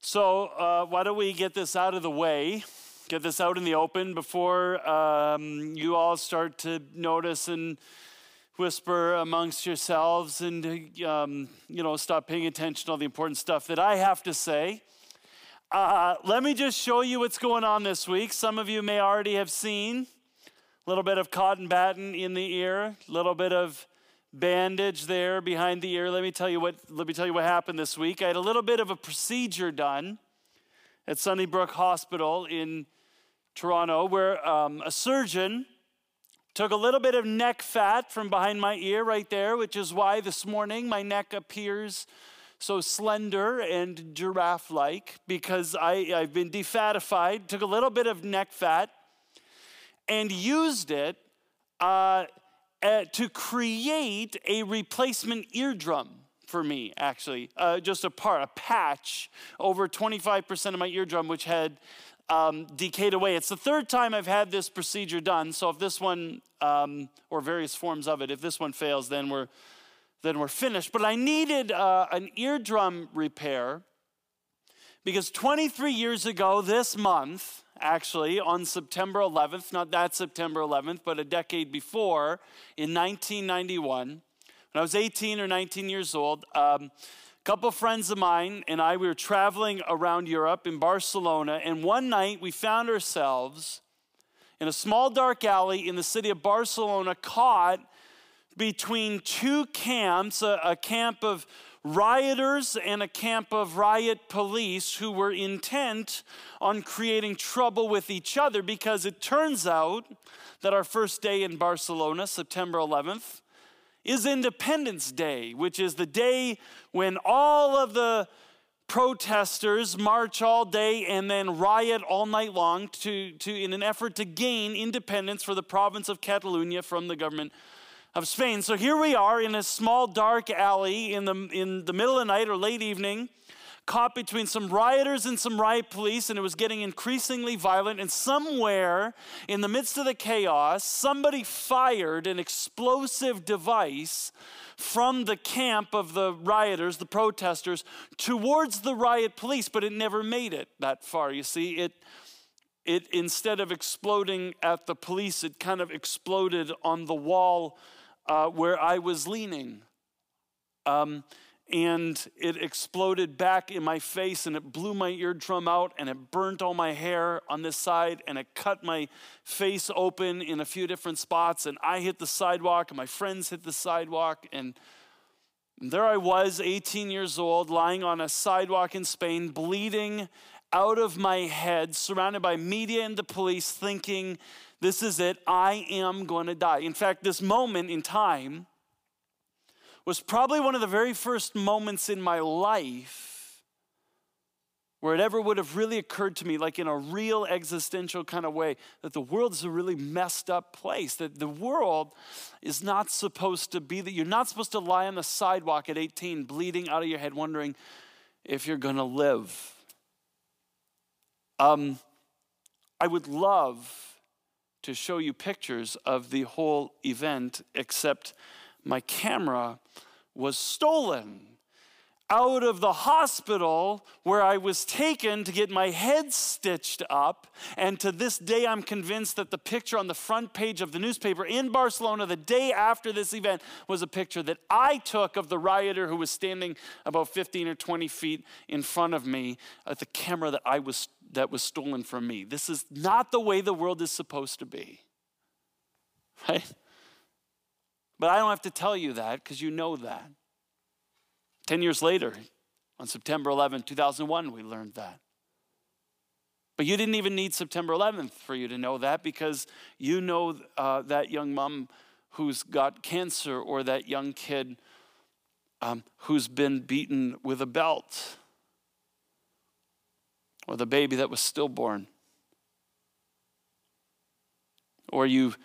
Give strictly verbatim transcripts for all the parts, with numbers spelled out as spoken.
So uh, why don't we get this out of the way, get this out in the open before um, you all start to notice and whisper amongst yourselves and, um, you know, stop paying attention to all the important stuff that I have to say. Uh, let me just show you what's going on this week. Some of you may already have seen a little bit of cotton batting in the ear, a little bit of bandage there behind the ear. Let me tell you what, let me tell you what happened this week. I had a little bit of a procedure done at Sunnybrook Hospital in Toronto where um, a surgeon took a little bit of neck fat from behind my ear right there, which is why this morning my neck appears so slender and giraffe-like, because I, I've been defatified, took a little bit of neck fat and used it uh, uh, to create a replacement eardrum for me, actually. Uh, just a part, a patch, over twenty-five percent of my eardrum, which had Um, decayed away. It's the third time I've had this procedure done. So if this one, um, or various forms of it, if this one fails, then we're, then we're finished. But I needed uh, an eardrum repair because twenty-three years ago this month, actually on September eleventh, not that September eleventh, but a decade before, in nineteen ninety-one, when I was eighteen or nineteen years old, um, couple friends of mine and I, we were traveling around Europe in Barcelona, and one night we found ourselves in a small dark alley in the city of Barcelona, caught between two camps, a, a camp of rioters and a camp of riot police who were intent on creating trouble with each other, because it turns out that our first day in Barcelona, September eleventh, is Independence Day, which is the day when all of the protesters march all day and then riot all night long to, to, in an effort to gain independence for the province of Catalonia from the government of Spain. So here we are in a small dark alley in the, in the middle of the night or late evening, caught between some rioters and some riot police, and it was getting increasingly violent, and somewhere in the midst of the chaos, somebody fired an explosive device from the camp of the rioters, the protesters, towards the riot police, but it never made it that far, you see. It, it instead of exploding at the police, it kind of exploded on the wall uh, where I was leaning. Um... And it exploded back in my face, and it blew my eardrum out, and it burnt all my hair on this side, and it cut my face open in a few different spots, and I hit the sidewalk, and my friends hit the sidewalk, and there I was, eighteen years old, lying on a sidewalk in Spain, bleeding out of my head, surrounded by media and the police, thinking, this is it, I am going to die. In fact, this moment in time was probably one of the very first moments in my life where it ever would have really occurred to me, like in a real existential kind of way, that the world is a really messed up place, that the world is not supposed to be, that you're not supposed to lie on the sidewalk at eighteen, bleeding out of your head, wondering if you're going to live. Um, I would love to show you pictures of the whole event, except my camera was stolen out of the hospital where I was taken to get my head stitched up. And to this day, I'm convinced that the picture on the front page of the newspaper in Barcelona the day after this event was a picture that I took of the rioter who was standing about fifteen or twenty feet in front of me at the camera that I was, that was stolen from me. This is not the way the world is supposed to be, right? But I don't have to tell you that, because you know that. Ten years later, on September eleventh, two thousand one, we learned that. But you didn't even need September eleventh for you to know that, because you know uh, that young mom who's got cancer, or that young kid um, who's been beaten with a belt, or the baby that was stillborn. Or you've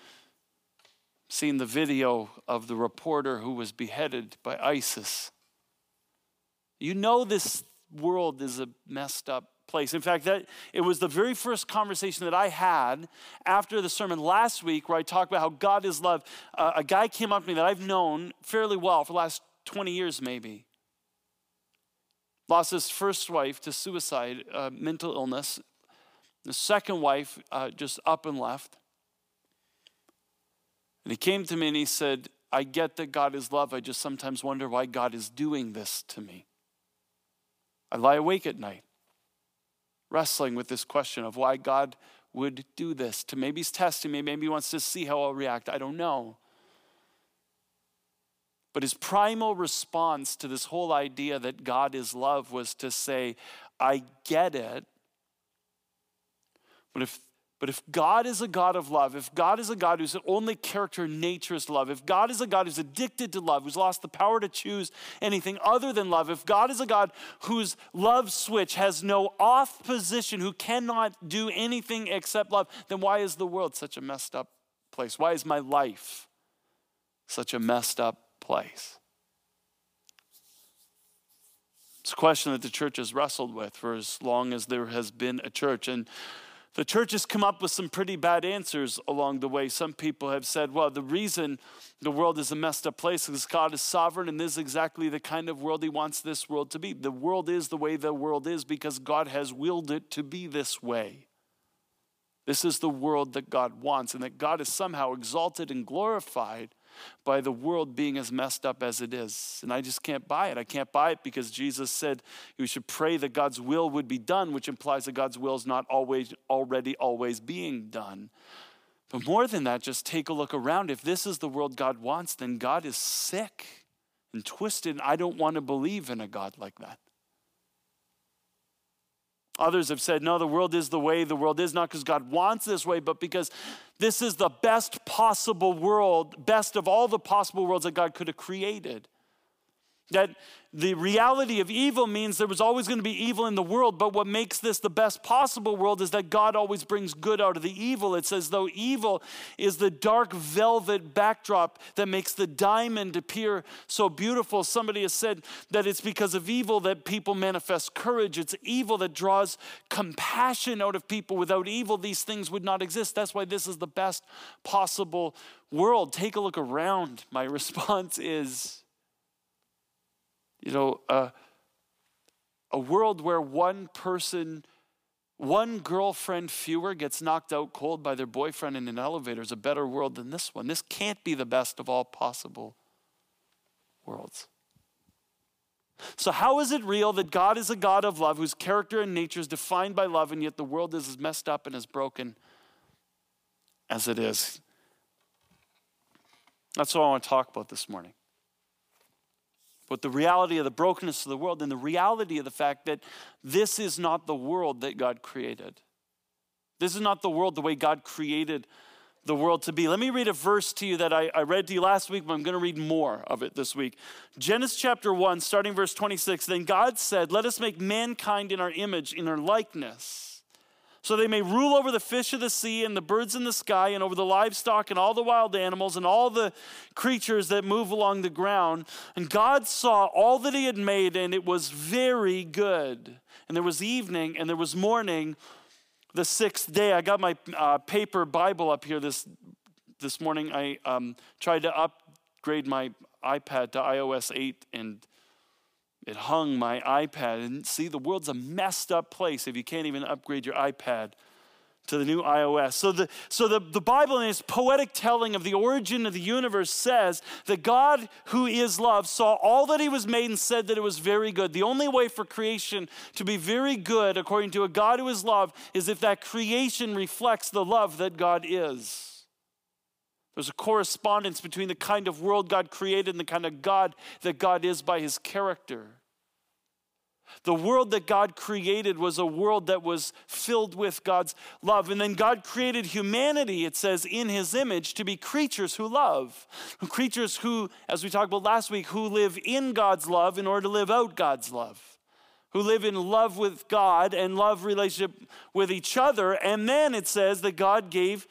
seen the video of the reporter who was beheaded by ISIS. You know this world is a messed up place. In fact, that it was the very first conversation that I had after the sermon last week, where I talked about how God is love. Uh, a guy came up to me that I've known fairly well for the last twenty years maybe. Lost his first wife to suicide, uh, mental illness. The second wife uh, just up and left. And he came to me and he said, I get that God is love. I just sometimes wonder why God is doing this to me. I lie awake at night, wrestling with this question of why God would do this to me. Maybe he's testing me. Maybe he wants to see how I'll react. I don't know. But his primal response to this whole idea that God is love was to say, I get it. But if, but if God is a God of love, if God is a God whose only character and nature is love, if God is a God who's addicted to love, who's lost the power to choose anything other than love, if God is a God whose love switch has no off position, who cannot do anything except love, then why is the world such a messed up place? Why is my life such a messed up place? It's a question that the church has wrestled with for as long as there has been a church. And the church has come up with some pretty bad answers along the way. Some people have said, well, the reason the world is a messed up place is because God is sovereign and this is exactly the kind of world he wants this world to be. The world is the way the world is because God has willed it to be this way. This is the world that God wants, and that God is somehow exalted and glorified by the world being as messed up as it is. And I just can't buy it. I can't buy it because Jesus said you should pray that God's will would be done, which implies that God's will is not always already always being done. But more than that, just take a look around. If this is the world God wants, then God is sick and twisted. And I don't want to believe in a God like that. Others have said, no, the world is the way the world is, not because God wants this way, but because this is the best possible world, best of all the possible worlds that God could have created. That the reality of evil means there was always going to be evil in the world, but what makes this the best possible world is that God always brings good out of the evil. It's as though evil is the dark velvet backdrop that makes the diamond appear so beautiful. Somebody has said that it's because of evil that people manifest courage. It's evil that draws compassion out of people. Without evil, these things would not exist. That's why this is the best possible world. Take a look around. My response is, You know, uh, a world where one person, one girlfriend fewer gets knocked out cold by their boyfriend in an elevator is a better world than this one. This can't be the best of all possible worlds. So how is it real that God is a God of love whose character and nature is defined by love, and yet the world is as messed up and as broken as it is? That's what I want to talk about this morning. But the reality of the brokenness of the world and the reality of the fact that this is not the world that God created. This is not the world the way God created the world to be. Let me read a verse to you that I, I read to you last week, but I'm going to read more of it this week. Genesis chapter one, starting verse twenty-six. Then God said, let us make mankind in our image, in our likeness, so they may rule over the fish of the sea and the birds in the sky and over the livestock and all the wild animals and all the creatures that move along the ground. And God saw all that he had made, and it was very good. And there was evening and there was morning, the sixth day. I got my uh, paper Bible up here this, this morning. I um, tried to upgrade my iPad to i O S eight, and it hung my iPad. And see, the world's a messed up place if you can't even upgrade your iPad to the new iOS. So the, so the, the Bible in its poetic telling of the origin of the universe says that God, who is love, saw all that he was made and said that it was very good. The only way for creation to be very good, according to a God who is love, is if that creation reflects the love that God is. There's a correspondence between the kind of world God created and the kind of God that God is by his character. The world that God created was a world that was filled with God's love. And then God created humanity, it says, in his image to be creatures who love. Creatures who, as we talked about last week, who live in God's love in order to live out God's love. Who live in love with God and love relationship with each other. And then it says that God gave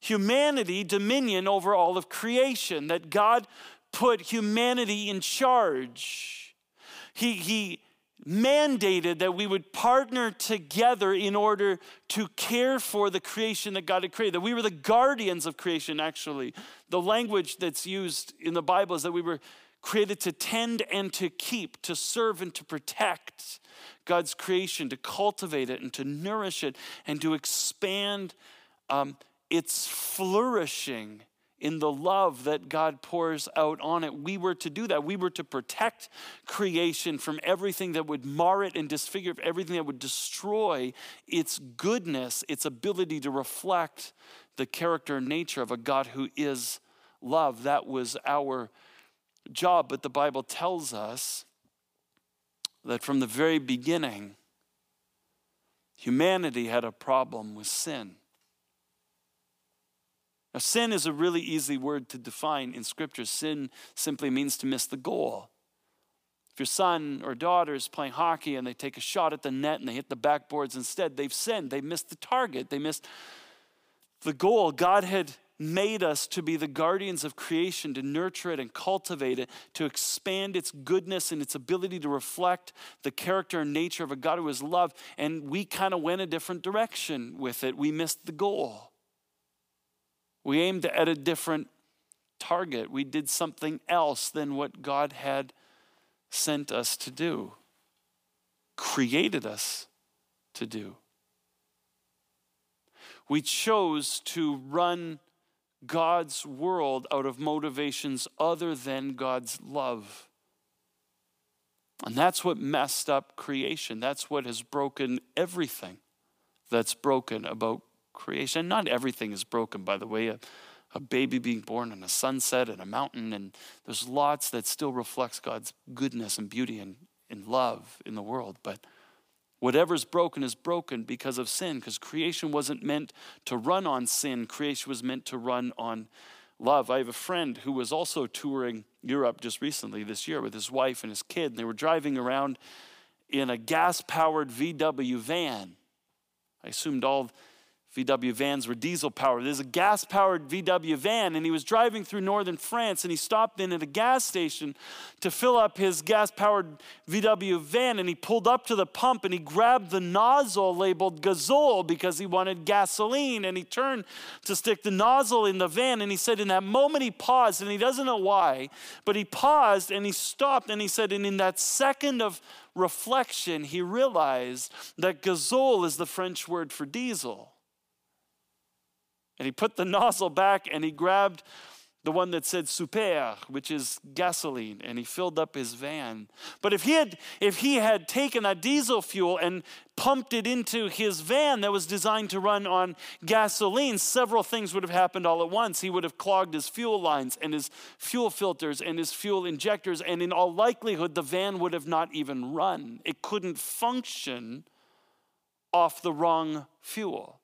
humanity dominion over all of creation, that God put humanity in charge. He, he mandated that we would partner together in order to care for the creation that God had created, that we were the guardians of creation, actually. The language that's used in the Bible is that we were created to tend and to keep, to serve and to protect God's creation, to cultivate it and to nourish it and to expand um, its flourishing in the love that God pours out on it. We were to do that. We were to protect creation from everything that would mar it and disfigure it, everything that would destroy its goodness, its ability to reflect the character and nature of a God who is love. That was our job. But the Bible tells us that from the very beginning, humanity had a problem with sin. Now, sin is a really easy word to define in Scripture. Sin simply means to miss the goal. If your son or daughter is playing hockey and they take a shot at the net and they hit the backboards instead, they've sinned. They missed the target. They missed the goal. God had made us to be the guardians of creation, to nurture it and cultivate it, to expand its goodness and its ability to reflect the character and nature of a God who is love. And we kind of went a different direction with it. We missed the goal. We aimed at a different target. We did something else than what God had sent us to do, created us to do. We chose to run God's world out of motivations other than God's love. And that's what messed up creation. That's what has broken everything that's broken about creation. Not everything is broken, by the way. A, a baby being born and a sunset and a mountain, and there's lots that still reflects God's goodness and beauty and, and love in the world. But whatever's broken is broken because of sin, because creation wasn't meant to run on sin. Creation was meant to run on love. I have a friend who was also touring Europe just recently this year with his wife and his kid, and they were driving around in a gas-powered V W van. I assumed all V W vans were diesel-powered. There's a gas-powered V W van, and he was driving through northern France, and he stopped in at a gas station to fill up his gas-powered V W van, and he pulled up to the pump, and he grabbed the nozzle labeled gazole because he wanted gasoline, and he turned to stick the nozzle in the van, and he said in that moment he paused, and he doesn't know why, but he paused, and he stopped, and he said, and in that second of reflection, he realized that gazole is the French word for diesel. And he put the nozzle back and he grabbed the one that said super, which is gasoline, and he filled up his van. But if he had, if he had taken that diesel fuel and pumped it into his van that was designed to run on gasoline, several things would have happened all at once. He would have clogged his fuel lines and his fuel filters and his fuel injectors, and in all likelihood, the van would have not even run. It couldn't function off the wrong fuel.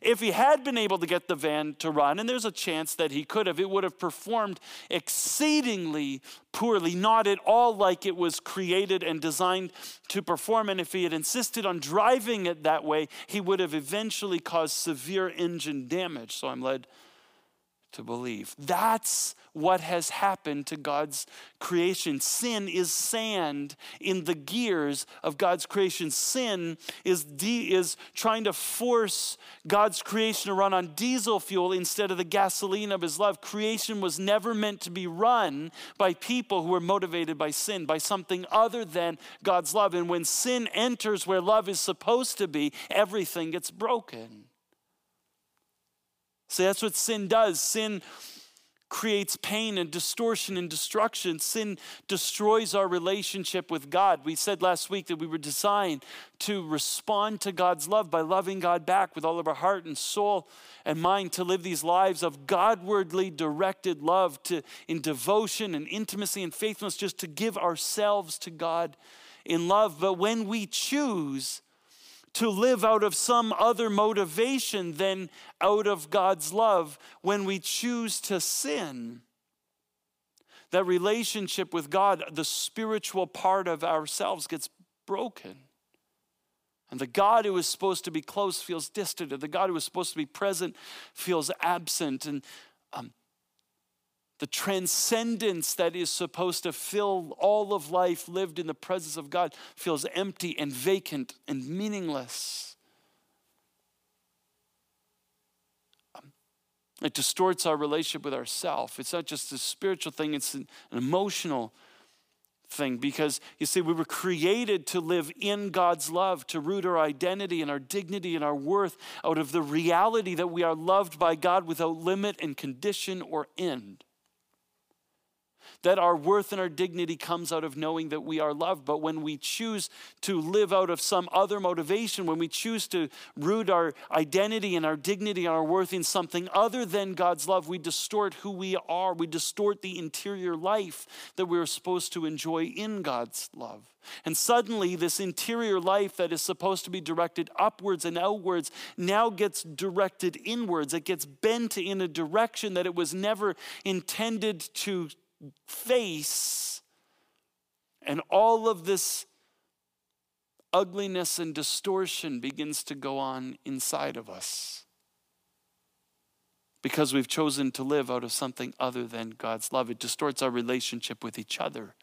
If he had been able to get the van to run, and there's a chance that he could have, it would have performed exceedingly poorly, not at all like it was created and designed to perform. And if he had insisted on driving it that way, he would have eventually caused severe engine damage. So I'm led to believe. That's what has happened to God's creation. Sin is sand in the gears of God's creation. Sin is de- is trying to force God's creation to run on diesel fuel instead of the gasoline of his love. Creation was never meant to be run by people who were motivated by sin, by something other than God's love. And when sin enters where love is supposed to be, everything gets broken. So that's what sin does. Sin creates pain and distortion and destruction. Sin destroys our relationship with God. We said last week that we were designed to respond to God's love by loving God back with all of our heart and soul and mind, to live these lives of Godwardly directed love, to in devotion and intimacy and faithfulness, just to give ourselves to God in love. But when we choose to live out of some other motivation than out of God's love, when we choose to sin, that relationship with God, the spiritual part of ourselves, gets broken. And the God who is supposed to be close feels distant, and the God who is supposed to be present feels absent. And um, the transcendence that is supposed to fill all of life lived in the presence of God feels empty and vacant and meaningless. It distorts our relationship with ourselves. It's not just a spiritual thing, it's an emotional thing. Because, you see, we were created to live in God's love, to root our identity and our dignity and our worth out of the reality that we are loved by God without limit and condition or end. That our worth and our dignity comes out of knowing that we are loved. But when we choose to live out of some other motivation, when we choose to root our identity and our dignity and our worth in something other than God's love, we distort who we are. We distort the interior life that we're supposed to enjoy in God's love. And suddenly this interior life that is supposed to be directed upwards and outwards now gets directed inwards. It gets bent in a direction that it was never intended to face, and all of this ugliness and distortion begins to go on inside of us because we've chosen to live out of something other than God's love. It distorts our relationship with each other.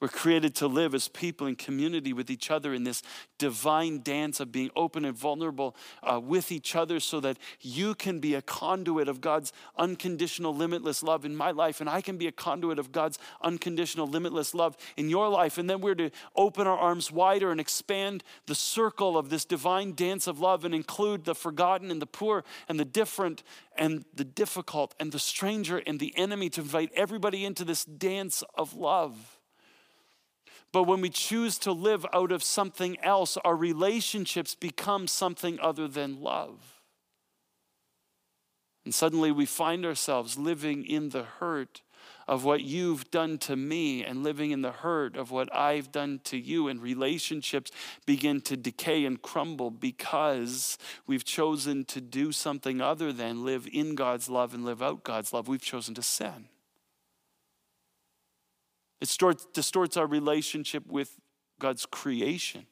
We're created to live as people in community with each other in this divine dance of being open and vulnerable uh, with each other, so that you can be a conduit of God's unconditional, limitless love in my life, and I can be a conduit of God's unconditional, limitless love in your life. And then we're to open our arms wider and expand the circle of this divine dance of love and include the forgotten and the poor and the different and the difficult and the stranger and the enemy, to invite everybody into this dance of love. But when we choose to live out of something else, our relationships become something other than love. And suddenly we find ourselves living in the hurt of what you've done to me and living in the hurt of what I've done to you. And relationships begin to decay and crumble because we've chosen to do something other than live in God's love and live out God's love. We've chosen to sin. It distorts our relationship with God's creation.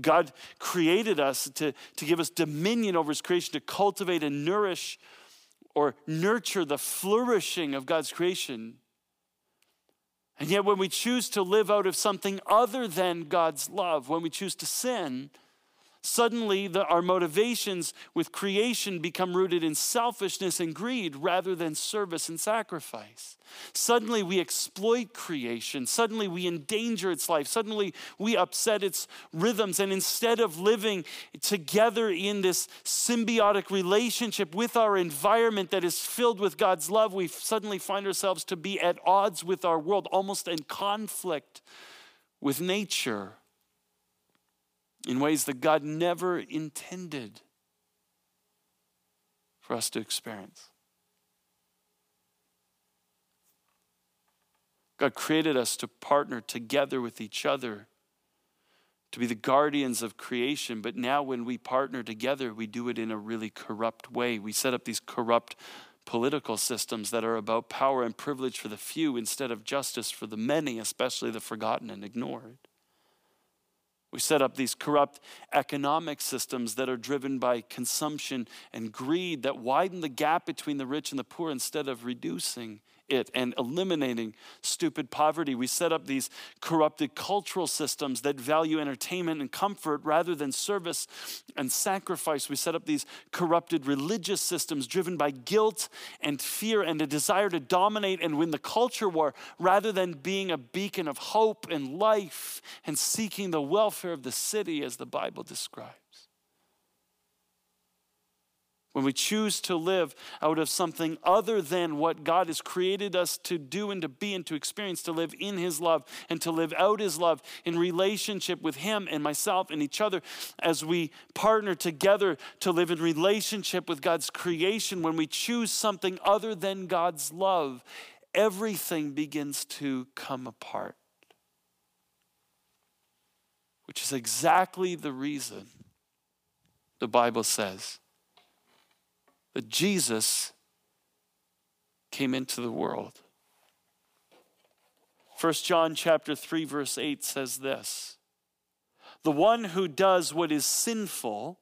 God created us to, to give us dominion over his creation, to cultivate and nourish or nurture the flourishing of God's creation. And yet when we choose to live out of something other than God's love, when we choose to sin, suddenly the, our motivations with creation become rooted in selfishness and greed rather than service and sacrifice. Suddenly we exploit creation. Suddenly we endanger its life. Suddenly we upset its rhythms. And instead of living together in this symbiotic relationship with our environment that is filled with God's love, we suddenly find ourselves to be at odds with our world, almost in conflict with nature, in ways that God never intended for us to experience. God created us to partner together with each other, to be the guardians of creation. But now when we partner together, we do it in a really corrupt way. We set up these corrupt political systems that are about power and privilege for the few instead of justice for the many, especially the forgotten and ignored. We set up these corrupt economic systems that are driven by consumption and greed that widen the gap between the rich and the poor instead of reducing it and eliminating stupid poverty. We set up these corrupted cultural systems that value entertainment and comfort rather than service and sacrifice. We set up these corrupted religious systems driven by guilt and fear and a desire to dominate and win the culture war rather than being a beacon of hope and life and seeking the welfare of the city as the Bible describes. When we choose to live out of something other than what God has created us to do and to be and to experience, to live in his love and to live out his love in relationship with him and myself and each other, as we partner together to live in relationship with God's creation, when we choose something other than God's love, everything begins to come apart. Which is exactly the reason the Bible says that Jesus came into the world. First John chapter three, verse eight says this: the one who does what is sinful,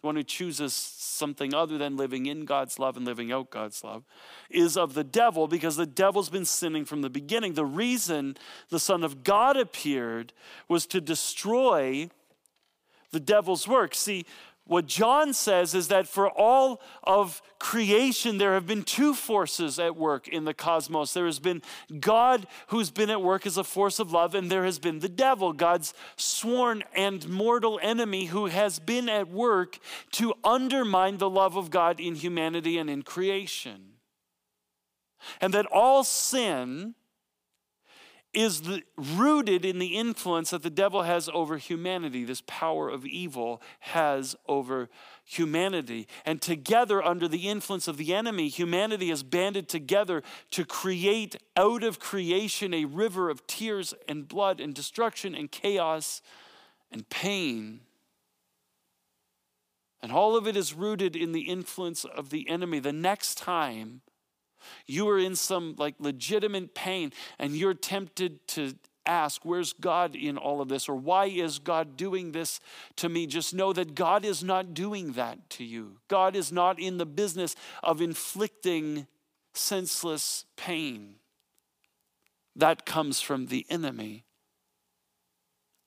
the one who chooses something other than living in God's love and living out God's love, is of the devil, because the devil's been sinning from the beginning. The reason the Son of God appeared was to destroy the devil's work. See, What John says is that for all of creation, there have been two forces at work in the cosmos. There has been God, who's been at work as a force of love, and there has been the devil, God's sworn and mortal enemy, who has been at work to undermine the love of God in humanity and in creation. And that all sin is the, rooted in the influence that the devil has over humanity. This power of evil has over humanity. And together, under the influence of the enemy, humanity is banded together to create out of creation a river of tears and blood and destruction and chaos and pain. And all of it is rooted in the influence of the enemy. The next time you are in some like legitimate pain and you're tempted to ask, where's God in all of this? Or why is God doing this to me? Just know that God is not doing that to you. God is not in the business of inflicting senseless pain. That comes from the enemy.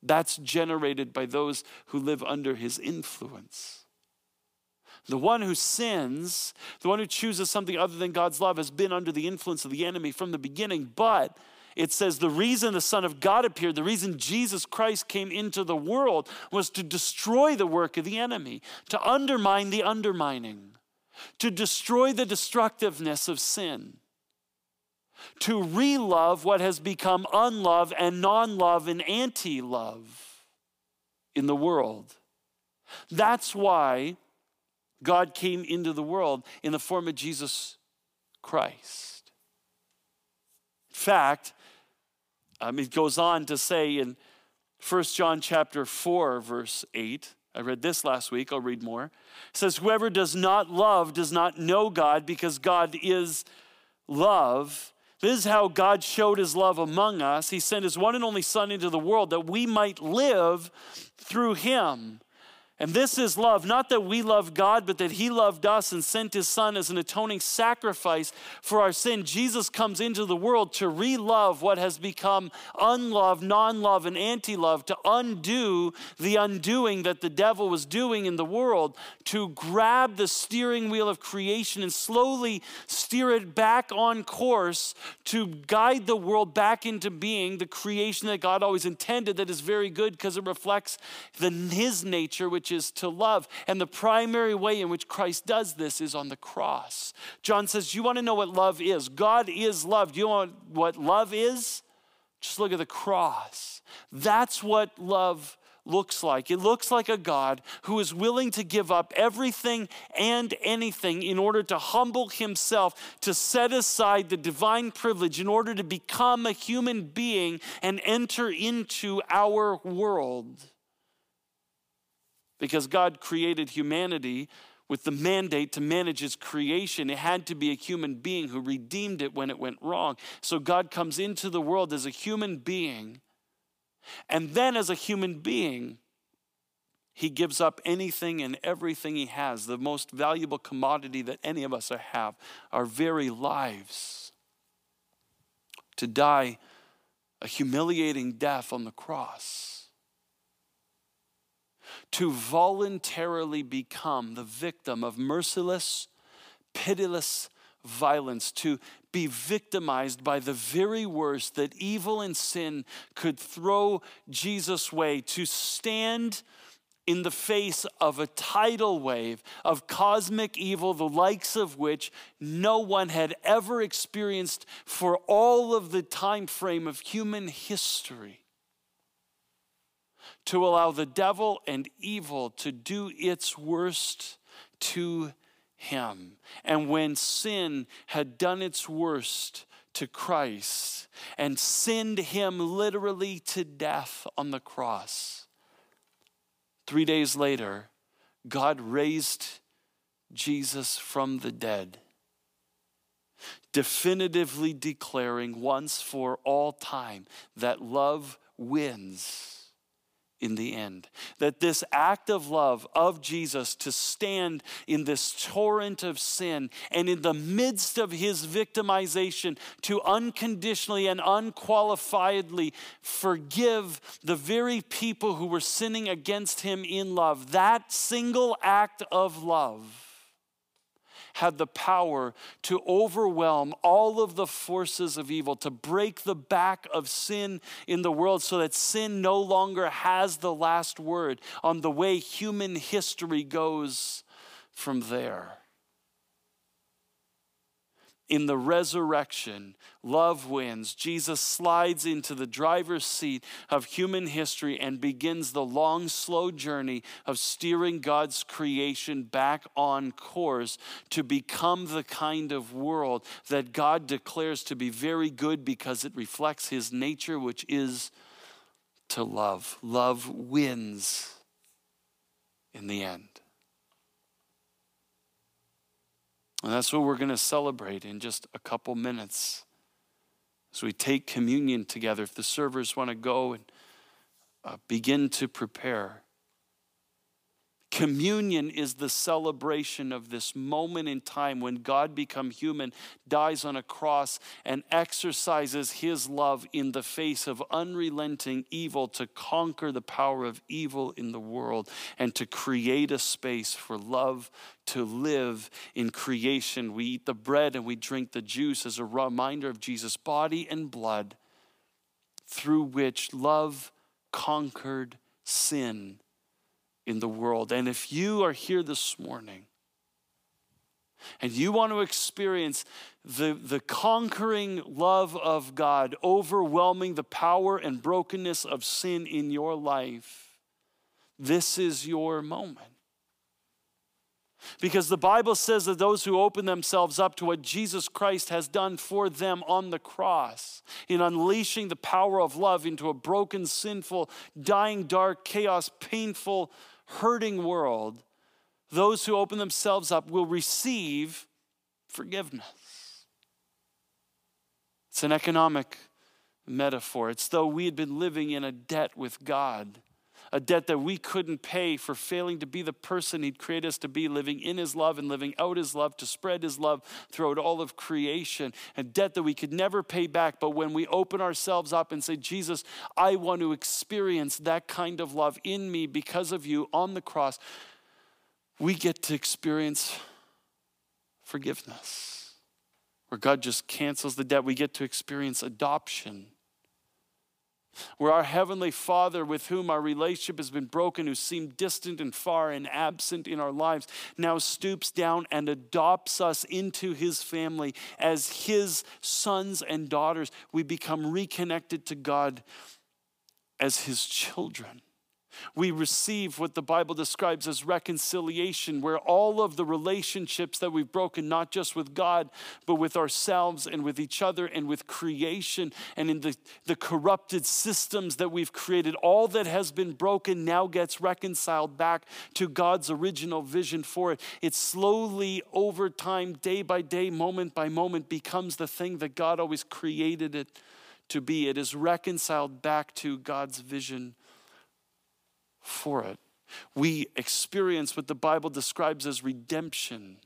That's generated by those who live under his influence. The one who sins, the one who chooses something other than God's love, has been under the influence of the enemy from the beginning. But it says the reason the Son of God appeared, the reason Jesus Christ came into the world, was to destroy the work of the enemy, to undermine the undermining, to destroy the destructiveness of sin, to relove what has become unlove and non-love and anti-love in the world. That's why God came into the world in the form of Jesus Christ. In fact, um, it goes on to say in First John chapter four, verse eight, I read this last week, I'll read more. It says, whoever does not love does not know God, because God is love. This is how God showed his love among us. He sent his one and only Son into the world that we might live through him. And this is love, not that we love God, but that he loved us and sent his Son as an atoning sacrifice for our sin. Jesus comes into the world to re-love what has become unlove, non-love, and anti-love, to undo the undoing that the devil was doing in the world, to grab the steering wheel of creation and slowly steer it back on course, to guide the world back into being the creation that God always intended, that is very good because it reflects the, his nature, which is to love. And the primary way in which Christ does this is on the cross. John says, you want to know what love is? God is love. You want what love is? Just look at the cross. That's what love looks like. It looks like a God who is willing to give up everything and anything in order to humble himself, to set aside the divine privilege in order to become a human being and enter into our world. Because God created humanity with the mandate to manage his creation. It had to be a human being who redeemed it when it went wrong. So God comes into the world as a human being. And then as a human being, he gives up anything and everything he has, the most valuable commodity that any of us have, our very lives, to die a humiliating death on the cross, to voluntarily become the victim of merciless, pitiless violence, to be victimized by the very worst that evil and sin could throw Jesus' way, to stand in the face of a tidal wave of cosmic evil, the likes of which no one had ever experienced for all of the time frame of human history, to allow the devil and evil to do its worst to him. And when sin had done its worst to Christ and sinned him literally to death on the cross, three days later, God raised Jesus from the dead, definitively declaring once for all time that love wins in the end. That this act of love of Jesus to stand in this torrent of sin and in the midst of his victimization to unconditionally and unqualifiedly forgive the very people who were sinning against him in love. That single act of love had the power to overwhelm all of the forces of evil, to break the back of sin in the world so that sin no longer has the last word on the way human history goes from there. In the resurrection, love wins. Jesus slides into the driver's seat of human history and begins the long, slow journey of steering God's creation back on course to become the kind of world that God declares to be very good because it reflects his nature, which is to love. Love wins in the end. And that's what we're going to celebrate in just a couple minutes as we take communion together. If the servers want to go and uh, begin to prepare. Communion is the celebration of this moment in time when God become human, dies on a cross, and exercises his love in the face of unrelenting evil to conquer the power of evil in the world and to create a space for love to live in creation. We eat the bread and we drink the juice as a reminder of Jesus' body and blood through which love conquered sin in the world. And if you are here this morning and you want to experience the, the conquering love of God, overwhelming the power and brokenness of sin in your life, this is your moment. Because the Bible says that those who open themselves up to what Jesus Christ has done for them on the cross, in unleashing the power of love into a broken, sinful, dying, dark, chaos, painful, hurting world, those who open themselves up will receive forgiveness. It's an economic metaphor. It's though we had been living in a debt with God, a debt that we couldn't pay for failing to be the person he'd created us to be, living in his love and living out his love, to spread his love throughout all of creation, a debt that we could never pay back. But when we open ourselves up and say, Jesus, I want to experience that kind of love in me because of you on the cross, we get to experience forgiveness, where God just cancels the debt. We get to experience adoption, where our Heavenly Father, with whom our relationship has been broken, who seemed distant and far and absent in our lives, now stoops down and adopts us into his family as his sons and daughters. We become reconnected to God as his children. We receive what the Bible describes as reconciliation, where all of the relationships that we've broken, not just with God, but with ourselves and with each other and with creation and in the, the corrupted systems that we've created, all that has been broken now gets reconciled back to God's original vision for it. It slowly, over time, day by day, moment by moment, becomes the thing that God always created it to be. It is reconciled back to God's vision for it. We experience what the Bible describes as redemption.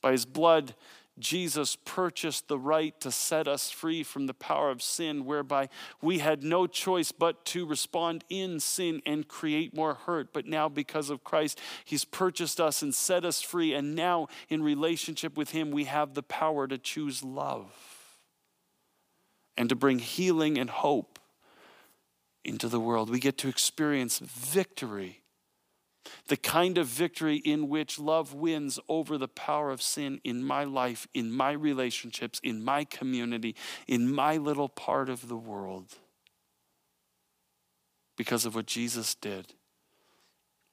By his blood, Jesus purchased the right to set us free from the power of sin, whereby we had no choice but to respond in sin and create more hurt. But now, because of Christ, he's purchased us and set us free. And now, in relationship with him, we have the power to choose love and to bring healing and hope into the world. We get to experience victory, the kind of victory in which love wins over the power of sin in my life, in my relationships, in my community, in my little part of the world, because of what Jesus did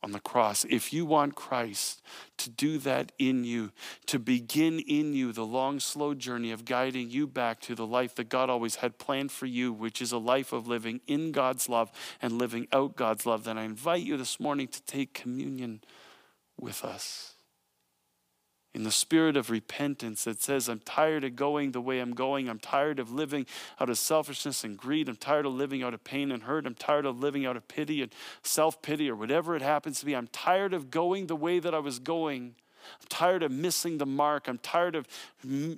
on the cross. If you want Christ to do that in you, to begin in you the long, slow journey of guiding you back to the life that God always had planned for you, which is a life of living in God's love and living out God's love, then I invite you this morning to take communion with us. in the spirit of repentance that says, I'm tired of going the way I'm going. I'm tired of living out of selfishness and greed. I'm tired of living out of pain and hurt. I'm tired of living out of pity and self-pity or whatever it happens to be. I'm tired of going the way that I was going. I'm tired of missing the mark. I'm tired of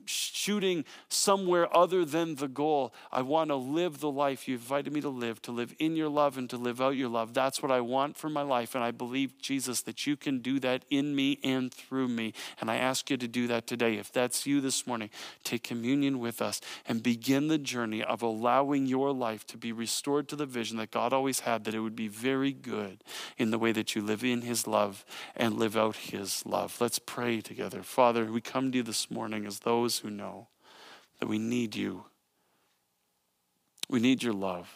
shooting somewhere other than the goal. I want to live the life you invited me to live, to live in your love and to live out your love. That's what I want for my life. And I believe, Jesus, that you can do that in me and through me. And I ask you to do that today. If that's you this morning, take communion with us and begin the journey of allowing your life to be restored to the vision that God always had, that it would be very good in the way that you live in his love and live out his love. Let's pray together. Father, we come to you this morning as those who know that we need you. We need your love.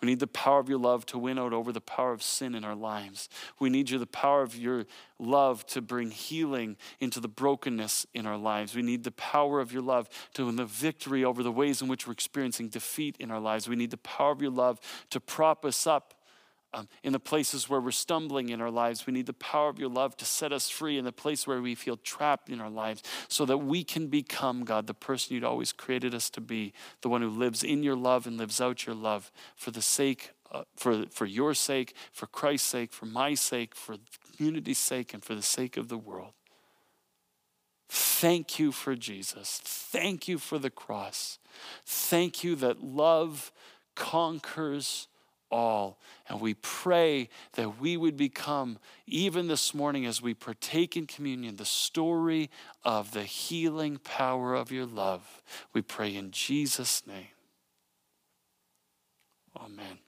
We need the power of your love to win out over the power of sin in our lives. We need you, the power of your love to bring healing into the brokenness in our lives. We need the power of your love to win the victory over the ways in which we're experiencing defeat in our lives. We need the power of your love to prop us up Um, in the places where we're stumbling in our lives. We need the power of your love to set us free in the place where we feel trapped in our lives, so that we can become, God, the person you'd always created us to be, the one who lives in your love and lives out your love for the sake, uh, for, for your sake, for Christ's sake, for my sake, for the community's sake, and for the sake of the world. Thank you for Jesus. Thank you for the cross. Thank you that love conquers all. And we pray that we would become, even this morning as we partake in communion, the story of the healing power of your love. We pray in Jesus' name. Amen.